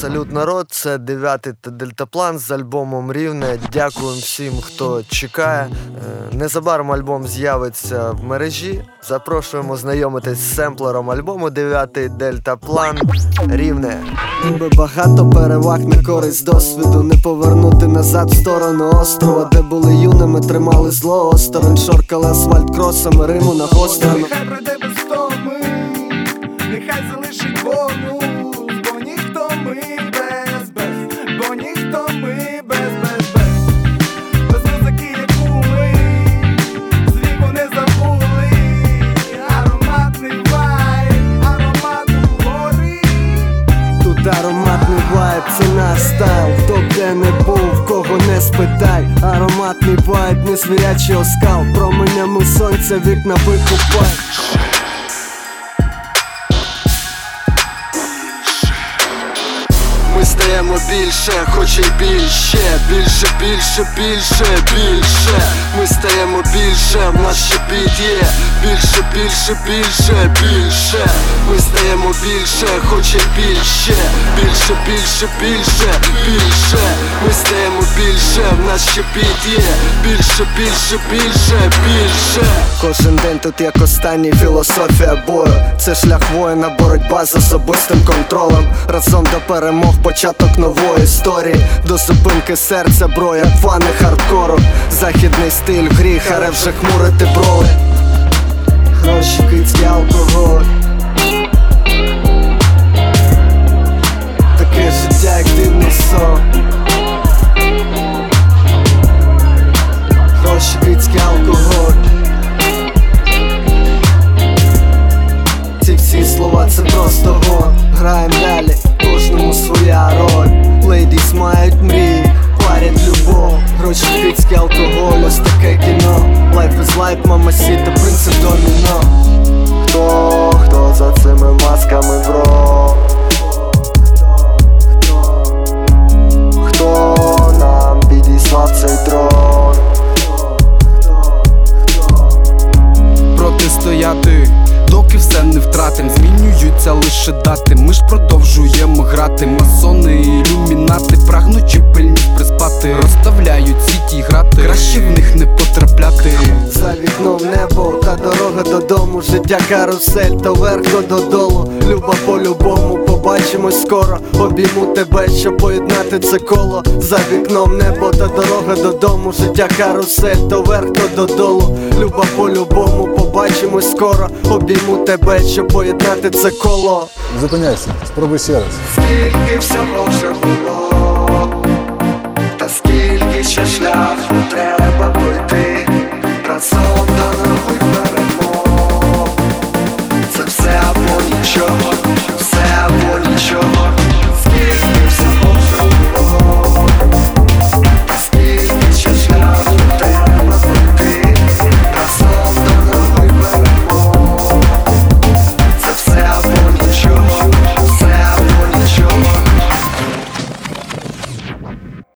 Салют, народ, це дев'ятий та Дельтаплан з альбомом «Рівне». Дякуємо всім, хто чекає. Незабаром альбом з'явиться в мережі. Запрошуємо знайомитись з семплером альбому «Дев'ятий Дельтаплан. Рівне». Ніби багато переваг на користь досвіду. Не повернути назад в сторону острова, де були юними, тримали зло осторонь. Шоркали асфальт кросами, Риму на гострові. Нехай пройде без втоми, нехай залишить вогну. Ароматний вайб, це наш стайл. Хто б де не був, кого не спитай. Ароматний вайб, не звірячий оскал. Променями сонця вікна викупай. Ми стаємо більше, хоч і більше. Більше, більше, більше, більше. Ми стаємо більше, в нас ще бід є. Більше, більше, більше, більше. Ми стаємо більше, хоч і більше. Більше, більше, більше, більше. Ми стаємо більше, в нас ще бід є. Більше, більше, більше, більше. Кожен день тут як останній, філософія бою. Це шлях воїна, боротьба з особистим контролем. Разом до перемог, початок нової історії. До зупинки серця, бро, як фани хардкору. Західний стиль в грі, харе вже хмурити брови. Гроші, кицькі, алкоголь. Таке життя, як дивний сон. Гроші, кицькі, алкоголь. Ці всі слова, це просто гон. Граєм далі, кожному своя роль. Лейдіс мають мрії, парять любов. Гроші, кицькі, алкоголь, ось таке кіно. Life is life, мама сіта, принцип доміно. Хто за цими масками, бро? Хто нам підіслав цей трон? Протистояти, доки все не втратим. Змінюються лише дати, ми ж продовжуємо грати. Масони і ілюмінати, прагнучі пильнів приспати. Розставляють сіті й грати, краще в них не потрапляти. За вікном небо, та дорога додому. Життя карусель, то вверх, то додолу. Люба по-любому, побачимось скоро. Обійму тебе, щоб поєднати це коло. За вікном небо, та дорога додому. Життя карусель, то вверх, то додолу. Люба по-любому, побачимось скоро. Обійму тебе, щоб поєднати це коло. Зупиняйся, спробуй ще раз. Скільки всього вже було, та скільки ще шляху треба.